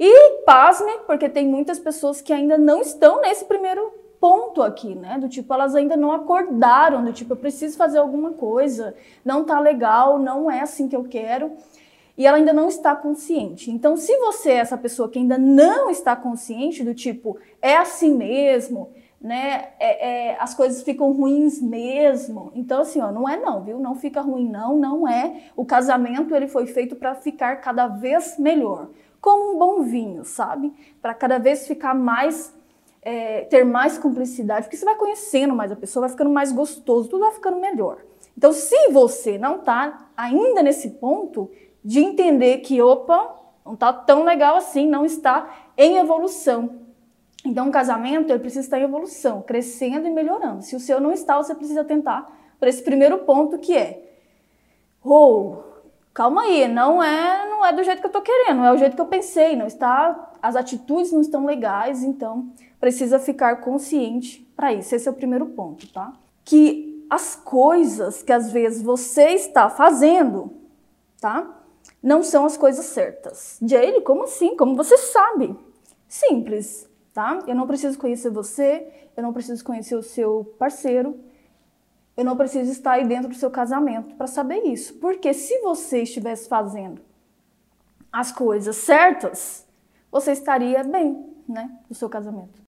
E pasme, porque tem muitas pessoas que ainda não estão nesse primeiro ponto aqui, né? Do tipo, elas ainda não acordaram, do tipo, eu preciso fazer alguma coisa, não tá legal, não é assim que eu quero. E ela ainda não está consciente. Então, se você é essa pessoa que ainda não está consciente, do tipo, é assim mesmo, né? As coisas ficam ruins mesmo. Então, assim, ó, não é não, viu? Não fica ruim não, não é. O casamento, ele foi feito para ficar cada vez melhor. Como um bom vinho, sabe? Para cada vez ficar mais... ter mais cumplicidade, porque você vai conhecendo mais a pessoa, vai ficando mais gostoso, tudo vai ficando melhor. Então, se você não tá ainda nesse ponto de entender que, opa, não tá tão legal assim, não está em evolução. Então, o casamento, ele precisa estar em evolução, crescendo e melhorando. Se o seu não está, você precisa tentar para esse primeiro ponto, que é... calma aí, não é do jeito que eu tô querendo, não é o jeito que eu pensei, não está, as atitudes não estão legais, então precisa ficar consciente para isso. Esse é o primeiro ponto, tá? Que as coisas que às vezes você está fazendo, tá? Não são as coisas certas. Jaylee, como assim? Como você sabe? Simples, tá? Eu não preciso conhecer você, eu não preciso conhecer o seu parceiro. Eu não preciso estar aí dentro do seu casamento para saber isso. Porque se você estivesse fazendo as coisas certas, você estaria bem, né, no seu casamento.